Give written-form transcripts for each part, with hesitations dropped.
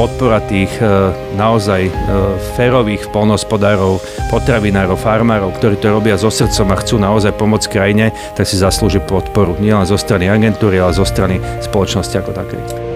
podpora tých naozaj férových poľnohospodárov, potravinárov, farmárov, ktorí to robia so srdcom a chcú naozaj pomôcť krajine, tak si zaslúži podporu. Nie len zo strany agentúry, ale zo strany spoločnosti ako takej.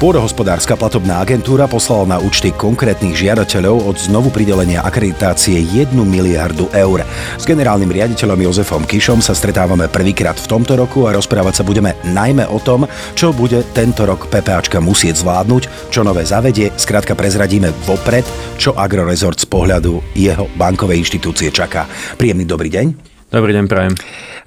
Pôdohospodárska platobná agentúra poslala na účty konkrétnych žiadateľov od znovu pridelenia akreditácie 1 miliardu eur. S generálnym riaditeľom Jozefom Kišom sa stretávame prvýkrát v tomto roku a rozprávať sa budeme najmä o tom, čo bude tento rok PPAčka musieť zvládnuť, čo nové zavedie, skrátka prezradíme vopred, čo AgroResort z pohľadu jeho bankovej inštitúcie čaká. Príjemný dobrý deň. Dobrý deň, prajem.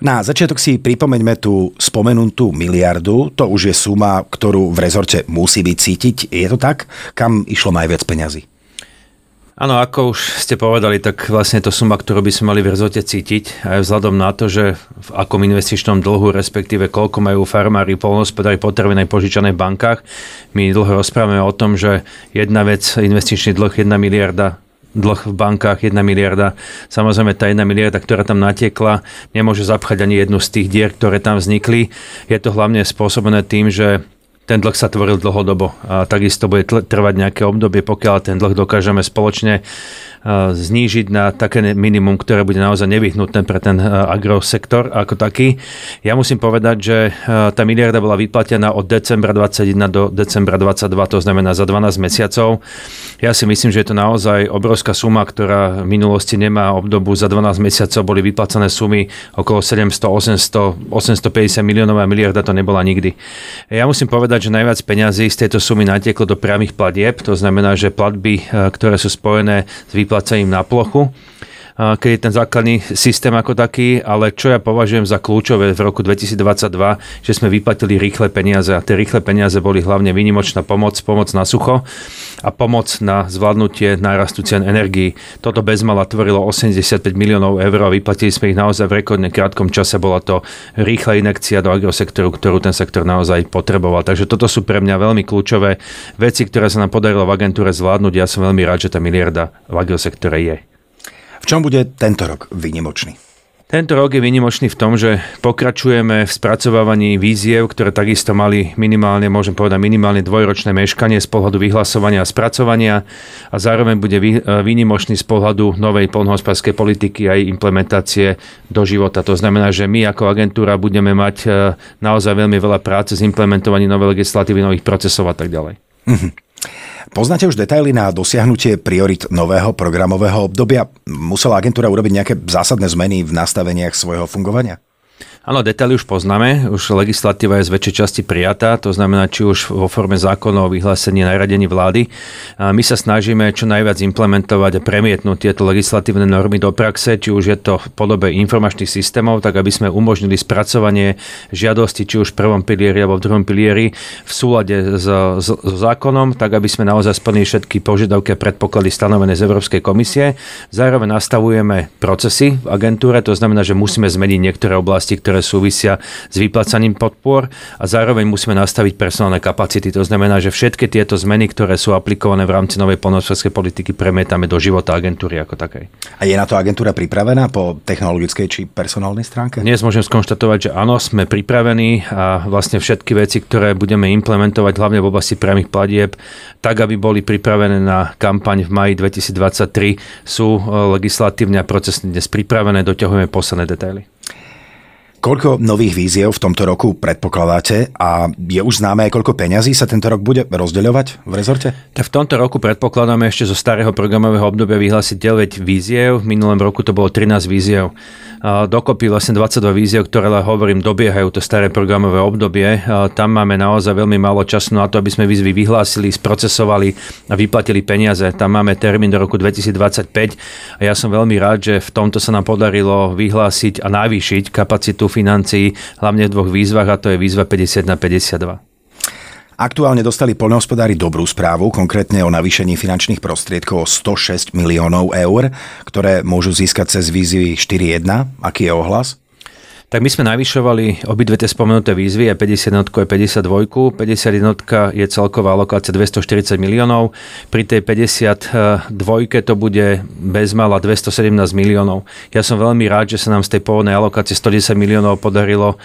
Na začiatok si pripomeňme tú spomenutú miliardu. To už je suma, ktorú v rezorte musí byť cítiť. Je to tak? Kam išlo najviac peňazí? Áno, ako už ste povedali, tak vlastne to suma, ktorú by sme mali v rezorte cítiť, aj vzhľadom na to, že v akom investičnom dlhu, respektíve koľko majú farmári, poľnohospodári potravinej požičané v bankách, my dlho rozprávame o tom, že jedna vec, investičný dlh, 1 miliarda, dlh v bankách 1 miliarda. Samozrejme, tá 1 miliarda, ktorá tam natiekla, nemôže zapchať ani jednu z tých dier, ktoré tam vznikli. Je to hlavne spôsobené tým, že ten dlh sa tvoril dlhodobo a takisto bude trvať nejaké obdobie, pokiaľ ten dlh dokážeme spoločne znížiť na také minimum, ktoré bude naozaj nevyhnutné pre ten agrosektor ako taký. Ja musím povedať, že tá miliarda bola vyplatená od decembra 2021 do decembra 2022, to znamená za 12 mesiacov. Ja si myslím, že je to naozaj obrovská suma, ktorá v minulosti nemá obdobu. Za 12 mesiacov boli vyplacané sumy okolo 700, 800, 850 miliónov a miliarda to nebola nikdy. Ja musím povedať, že najviac peňazí z tejto sumy natieklo do priamych platieb, to znamená, že platby, ktoré sú spojené s vyplácaním na plochu, keď je ten základný systém ako taký, ale čo ja považujem za kľúčové v roku 2022, že sme vyplatili rýchle peniaze a tie rýchle peniaze boli hlavne výnimočná pomoc, pomoc na sucho a pomoc na zvládnutie nárastu cien energií. Toto bezmala tvorilo 85 miliónov eur a vyplatili sme ich naozaj v rekordne krátkom čase. Bola to rýchla injekcia do agrosektoru, ktorú ten sektor naozaj potreboval. Takže toto sú pre mňa veľmi kľúčové veci, ktoré sa nám podarilo v agentúre zvládnuť. Ja som veľmi rád, že tá miliarda v agrosektore je. V čom bude tento rok výnimočný? Tento rok je výnimočný v tom, že pokračujeme v spracovávaní výziev, ktoré takisto mali minimálne dvojročné meškanie z pohľadu vyhlasovania a spracovania a zároveň bude výnimočný z pohľadu novej poľnohospodárskej politiky a jej implementácie do života. To znamená, že my ako agentúra budeme mať naozaj veľmi veľa práce s implementovaním novej legislatívy, nových procesov a tak ďalej. Poznáte už detaily na dosiahnutie priorit nového programového obdobia? Musela agentúra urobiť nejaké zásadné zmeny v nastaveniach svojho fungovania? Áno, detaily už poznáme, už legislatíva je z väčšej časti prijatá, to znamená, či už vo forme zákona o vyhlásení a nariadení vlády. A my sa snažíme čo najviac implementovať a premietnúť tieto legislatívne normy do praxe, či už je to v podobe informačných systémov, tak aby sme umožnili spracovanie žiadosti, či už v prvom pilieri alebo v druhom pilieri v súlade so zákonom, tak aby sme naozaj splnili všetky požiadavky a predpoklady stanovené z Európskej komisie. Zároveň nastavujeme procesy v agentúre, to znamená, že musíme zmeniť niektoré oblasti, ktoré súvisia s vyplácaním podpor a zároveň musíme nastaviť personálne kapacity. To znamená, že všetky tieto zmeny, ktoré sú aplikované v rámci novej poľnohospodárskej politiky, premietame do života agentúry ako takej. A je na to agentúra pripravená po technologickej či personálnej stránke? Dnes môžem skonštatovať, že áno, sme pripravení a vlastne všetky veci, ktoré budeme implementovať hlavne v oblasti priamych platieb, tak aby boli pripravené na kampaň v máji 2023, sú legislatívne a procesne dnes pripravené, doťahujeme posledné detaily. Koľko nových víziev v tomto roku predpokladáte a je už známe, koľko peňazí sa tento rok bude rozdeľovať v rezorte? V tomto roku predpokladáme ešte zo starého programového obdobia vyhlásiť 9 víziev. V minulom roku to bolo 13 víziev. Dokopy vlastne 22 víziev, ktoré, hovorím, dobiehajú to staré programové obdobie. Tam máme naozaj veľmi málo času na to, aby sme výzvy vyhlásili, sprocesovali a vyplatili peniaze. Tam máme termín do roku 2025 a ja som veľmi rád, že v tomto sa nám podarilo vyhlásiť a navýšiť kapacitu financií, hlavne v dvoch výzvach, a to je výzva 50/52. Aktuálne dostali poľnohospodári dobrú správu, konkrétne o navýšení finančných prostriedkov o 106 miliónov eur, ktoré môžu získať cez výzvy 4.1. Aký je ohlas? Tak my sme navyšovali obidve tie spomenuté výzvy, aj 51 aj 52. 51 je celková alokácia 240 miliónov, pri tej 52 to bude bezmála 217 miliónov. Ja som veľmi rád, že sa nám z tej pôvodnej alokácie 110 miliónov podarilo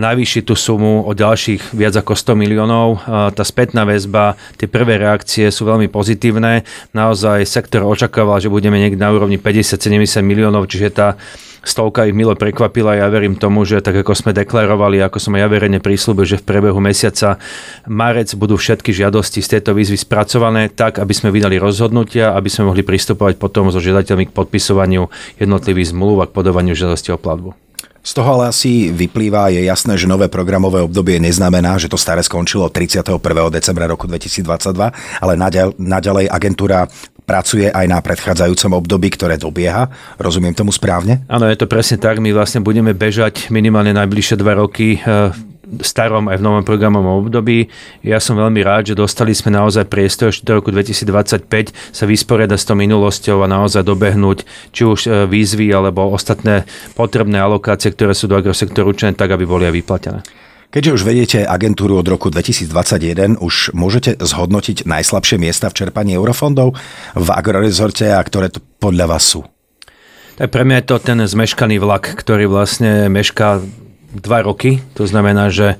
navýšiť tú sumu o ďalších viac ako 100 miliónov. Tá spätná väzba, tie prvé reakcie sú veľmi pozitívne. Naozaj sektor očakával, že budeme niekde na úrovni 50-70 miliónov, čiže tá stovka ich milo prekvapila. Ja verím tomu, že tak ako sme deklarovali, ako som aj ja verejne prísľubil, že v priebehu mesiaca marec budú všetky žiadosti z tejto výzvy spracované tak, aby sme vydali rozhodnutia, aby sme mohli pristupovať potom so žiadateľmi k podpisovaniu jednotlivých zmluv a k podávaniu žiadosti o platbu. Z toho ale asi vyplýva, je jasné, že nové programové obdobie neznamená, že to staré skončilo 31. decembra roku 2022, ale naďalej agentúra pracuje aj na predchádzajúcom období, ktoré dobieha. Rozumiem tomu správne? Áno, je to presne tak. My vlastne budeme bežať minimálne najbližšie 2 roky v starom aj v novom programovom období. Ja som veľmi rád, že dostali sme naozaj priestor ešte do roku 2025 sa vysporiadať s tou minulosťou a naozaj dobehnúť či už výzvy alebo ostatné potrebné alokácie, ktoré sú do agrosektoru určené, tak aby boli aj vyplatené. Keďže už vediete agentúru od roku 2021, už môžete zhodnotiť najslabšie miesta v čerpaní eurofondov v AgroResorte a ktoré to podľa vás sú? Tak pre mňa je to ten zmeškaný vlak, ktorý vlastne mešká 2 roky. To znamená, že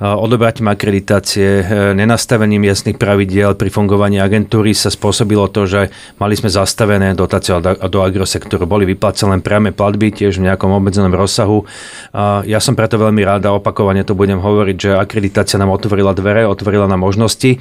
odobraním akreditácie, nenastavením jasných pravidiel pri fungovaní agentúry sa spôsobilo to, že mali sme zastavené dotácie do agrosektoru. Boli vyplácané priame platby tiež v nejakom obmedzenom rozsahu. Ja som preto veľmi rád a opakovane to budem hovoriť, že akreditácia nám otvorila dvere, otvorila nám možnosti.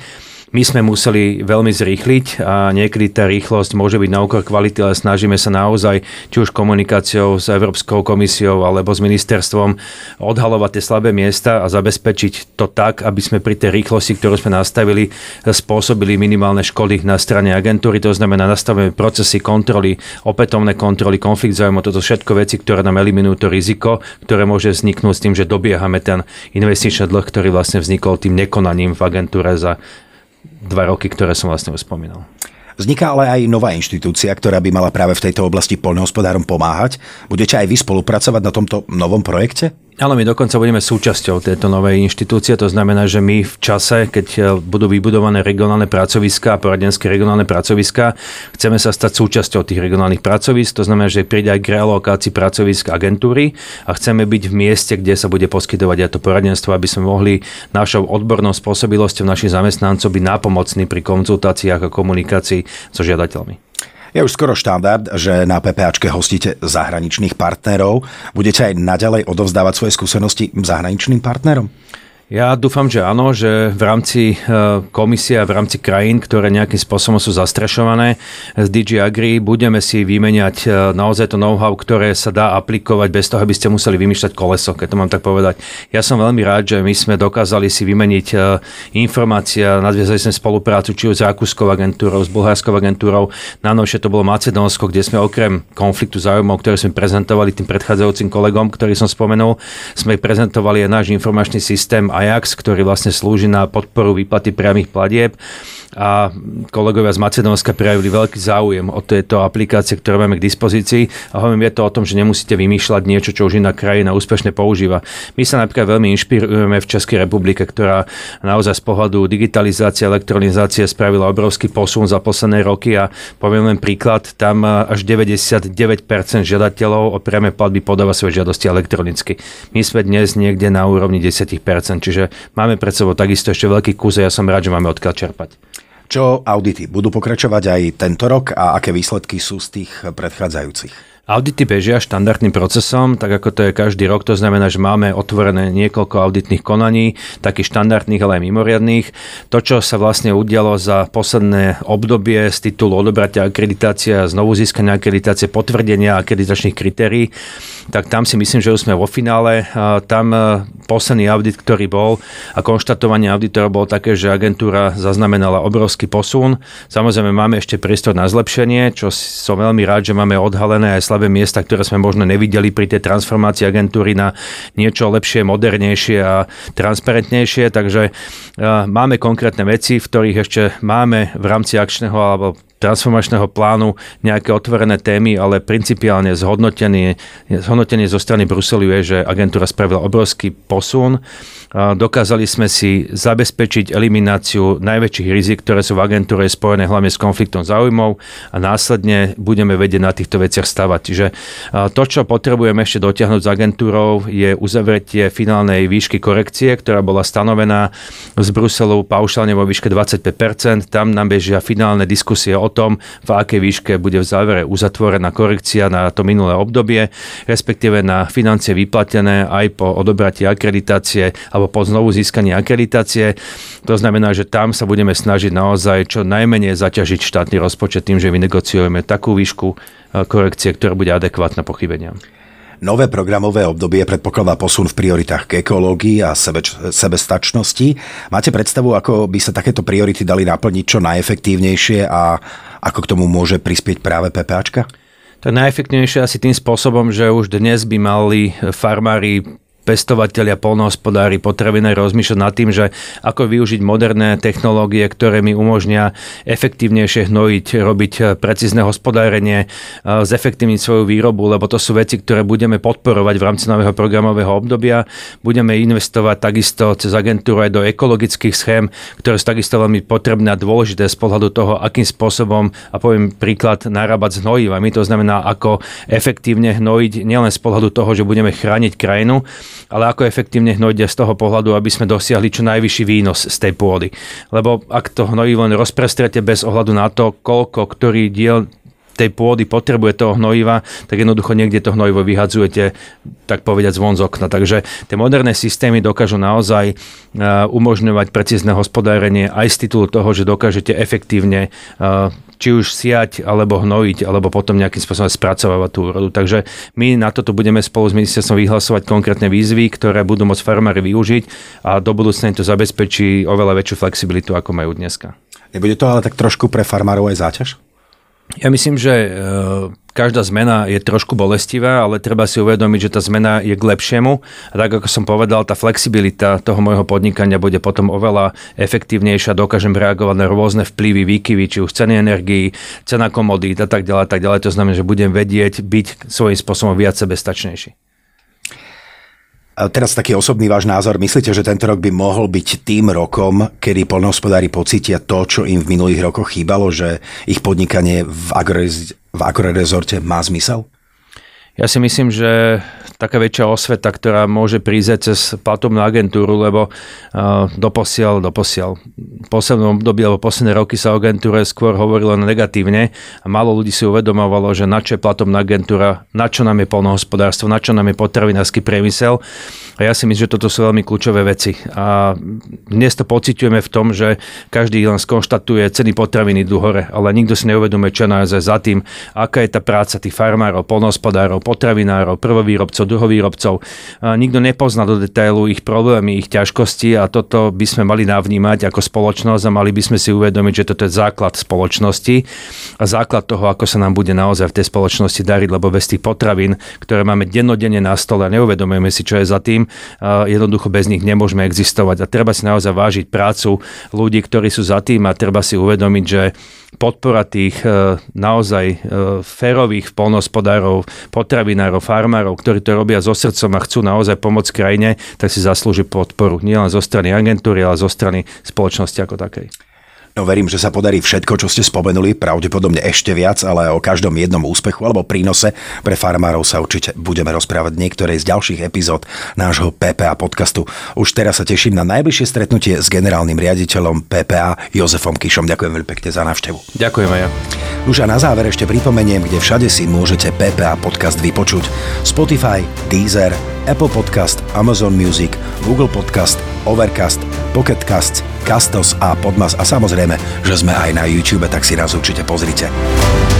My sme museli veľmi zrýchliť a niekedy tá rýchlosť môže byť na úkor kvality, ale snažíme sa naozaj či už komunikáciou s Európskou komisiou alebo s ministerstvom odhalovať tie slabé miesta a zabezpečiť to tak, aby sme pri tej rýchlosti, ktorú sme nastavili, spôsobili minimálne škody na strane agentúry. To znamená, nastavujeme procesy kontroly, opätovné kontroly, konflikt záujmov, toto všetko veci, ktoré nám eliminujú to riziko, ktoré môže vzniknúť s tým, že dobiehame ten investičný dlh, ktorý vlastne vznikol tým nekonaním v agentúre za 2 roky, ktoré som vlastne už spomínal. Vzniká ale aj nová inštitúcia, ktorá by mala práve v tejto oblasti poľnohospodárom pomáhať. Budete aj vy spolupracovať na tomto novom projekte? Áno, my dokonca budeme súčasťou tejto novej inštitúcie, to znamená, že my v čase, keď budú vybudované regionálne pracoviská, poradenské regionálne pracoviská, chceme sa stať súčasťou tých regionálnych pracovisk, to znamená, že príde aj k realokácii pracovisk agentúry a chceme byť v mieste, kde sa bude poskytovať aj to poradenstvo, aby sme mohli našou odbornou spôsobilosťou našich zamestnancov byť nápomocní pri konzultáciách a komunikácii so žiadateľmi. Je už skoro štandard, že na PPAčke hostíte zahraničných partnerov. Budete aj naďalej odovzdávať svoje skúsenosti zahraničným partnerom? Ja dúfam, že áno, že v rámci komisie a v rámci krajín, ktoré nejakým spôsobom sú zastrešované z DJ Agri, budeme si vymeniať naozaj to know-how, ktoré sa dá aplikovať bez toho, aby ste museli vymýšľať koleso, keď to mám tak povedať. Ja som veľmi rád, že my sme dokázali si vymeniť informácie, nadviazali sme spoluprácu či už s rakúskou agentúrou, s bulharskou agentúrou. Najnovšie to bolo Macedónsko, kde sme okrem konfliktu záujmov, ktoré sme prezentovali tým predchádzajúcim kolegom, ktorý som spomenul, sme prezentovali aj náš informačný systém Ajax, ktorý vlastne slúži na podporu výplaty priamych platieb a kolegovia z Macedónska prejavili veľký záujem o tejto aplikácie, ktoré máme k dispozícii a hovorím, je to o tom, že nemusíte vymýšľať niečo, čo už iná krajina úspešne používa. My sa napríklad veľmi inšpirujeme v Českej republike, ktorá naozaj z pohľadu digitalizácie, elektronizácie spravila obrovský posun za posledné roky a poviem len príklad, tam až 99% žiadateľov o priame platby podáva svoje žiadosti elektronicky. My sme dnes niekde na úrovni 10%. Čiže máme pred sebou takisto ešte veľký kus a ja som rád, že máme odkiaľ čerpať. Čo audity? Budú pokračovať aj tento rok a aké výsledky sú z tých predchádzajúcich? Audity bežia štandardným procesom, tak ako to je každý rok, to znamená, že máme otvorené niekoľko auditných konaní, takých štandardných, ale aj mimoriadnych. To, čo sa vlastne udialo za posledné obdobie z titulu odobratia akreditácia, znovu získania akreditácie, potvrdenia akreditačných kritérií, tak tam si myslím, že už sme vo finále. Tam posledný audit, ktorý bol a konštatovanie auditora bolo také, že agentúra zaznamenala obrovský posun. Samozrejme, máme ešte priestor na zlepšenie, čo som veľmi rád, že máme odhalené aj miesta, ktoré sme možno nevideli pri tej transformácii agentúry na niečo lepšie, modernejšie a transparentnejšie. Takže máme konkrétne veci, v ktorých ešte máme v rámci akčného alebo transformačného plánu nejaké otvorené témy, ale principiálne zhodnotenie zo strany Bruselu je, že agentúra spravila obrovský posun. Dokázali sme si zabezpečiť elimináciu najväčších rizik, ktoré sú v agentúre spojené hlavne s konfliktom záujmov a následne budeme vedieť na týchto veciach stavať. Čiže to, čo potrebujeme ešte dotiahnuť s agentúrou, je uzavretie finálnej výšky korekcie, ktorá bola stanovená z Bruselu paušálne vo výške 25%. Tam nám bežia finálne diskusie o tom, v akej výške bude v závere uzatvorená korekcia na to minulé obdobie, respektíve na financie vyplatené aj po odobratí akreditácie alebo po znovu získaní akreditácie. To znamená, že tam sa budeme snažiť naozaj čo najmenej zaťažiť štátny rozpočet tým, že vynegociujeme takú výšku korekcie, ktorá bude adekvátna pochybeniam. Nové programové obdobie predpokladá posun v prioritách k ekológii a sebestačnosti. Máte predstavu, ako by sa takéto priority dali naplniť čo najefektívnejšie a ako k tomu môže prispieť práve PPAčka? To je najefektívnejšie asi tým spôsobom, že už dnes by mali farmári, pestovatelia, poľnohospodári, potravinári rozmýšľať nad tým, že ako využiť moderné technológie, ktoré mi umožnia efektívnejšie hnojiť, robiť precízne hospodárenie, zefektívniť svoju výrobu, lebo to sú veci, ktoré budeme podporovať v rámci nového programového obdobia. Budeme investovať takisto cez agentúru aj do ekologických schém, ktoré sú takisto veľmi potrebné a dôležité z pohľadu toho, akým spôsobom, a poviem príklad, narábať s hnojivami. To znamená, ako efektívne hnojiť nielen z pohľadu toho, že budeme chrániť krajinu, ale ako efektívne hnojiť z toho pohľadu, aby sme dosiahli čo najvyšší výnos z tej pôdy. Lebo ak to hnojivo len rozprestrete bez ohľadu na to, koľko ktorý diel tej pôdy potrebuje toho hnojiva, tak jednoducho niekde to hnojivo vyhadzujete, tak povedať, zvon z okna. Takže tie moderné systémy dokážu naozaj umožňovať precízne hospodárenie aj z titulu toho, že dokážete efektívne či už siať, alebo hnojiť, alebo potom nejakým spôsobom spracovávať tú úrodu. Takže my na toto budeme spolu s ministerstvom vyhlasovať konkrétne výzvy, ktoré budú môcť farmári využiť a do budúcna to zabezpečí oveľa väčšiu flexibilitu, ako majú dneska. Nebude to ale tak trošku pre farmárov aj záťaž? Ja myslím, že každá zmena je trošku bolestivá, ale treba si uvedomiť, že tá zmena je k lepšiemu. A tak, ako som povedal, tá flexibilita toho môjho podnikania bude potom oveľa efektívnejšia. Dokážem reagovať na rôzne vplyvy, výkyvy, či už ceny energií, cena komodít a tak ďalej, tak ďalej. To znamená, že budem vedieť byť svojím spôsobom viac sebestačnejší. A teraz taký osobný váš názor. Myslíte, že tento rok by mohol byť tým rokom, kedy poľnohospodári pocítia to, čo im v minulých rokoch chýbalo, že ich podnikanie v AgroResorte má zmysel? Ja si myslím, že taká väčšia osveta, ktorá môže prísť cez platobnú agentúru, lebo doposiaľ. V poslednom období alebo posledné roky sa o agentúre skôr hovorilo negatívne a málo ľudí si uvedomovalo, že na čo je platobná agentúra, na čo nám je poľnohospodárstvo, na čo nám je potravinársky priemysel. A ja si myslím, že toto sú veľmi kľúčové veci. A dnes to pociťujeme v tom, že každý len skonštatuje, ceny potraviny idú hore, ale nikto si neuvedomuje, čo naozaj za tým, aká je tá práca tých farmárov, poľnohospodárov, potravinárov, prvovýrobcov, druhovýrobcov. Nikto nepozná do detailu ich problémy, ich ťažkosti a toto by sme mali navnímať ako spoločnosť a mali by sme si uvedomiť, že toto je základ spoločnosti a základ toho, ako sa nám bude naozaj v tej spoločnosti dariť, lebo bez tých potravín, ktoré máme dennodenne na stole a neuvedomujeme si, čo je za tým, jednoducho bez nich nemôžeme existovať a treba si naozaj vážiť prácu ľudí, ktorí sú za tým a treba si uvedomiť, že podpora tých naozaj férových poľnohospodárov, potravinárov, farmárov, ktorí to robia so srdcom a chcú naozaj pomôcť krajine, tak si zaslúži podporu. Nie len zo strany agentúry, ale zo strany spoločnosti ako takej. No verím, že sa podarí všetko, čo ste spomenuli, pravdepodobne ešte viac, ale o každom jednom úspechu alebo prínose pre farmárov sa určite budeme rozprávať v niektorej z ďalších epizód nášho PPA podcastu. Už teraz sa teším na najbližšie stretnutie s generálnym riaditeľom PPA Jozefom Kišom. Ďakujem veľmi pekne za návštevu. Ďakujem aj ja. Už a na záver ešte pripomeniem, kde všade si môžete PPA podcast vypočuť. Spotify, Deezer, Apple Podcast, Amazon Music, Google Podcast, Overcast, Pocket Casts, Castos a Podmas a samozrejme, že sme aj na YouTube, tak si nás určite pozrite.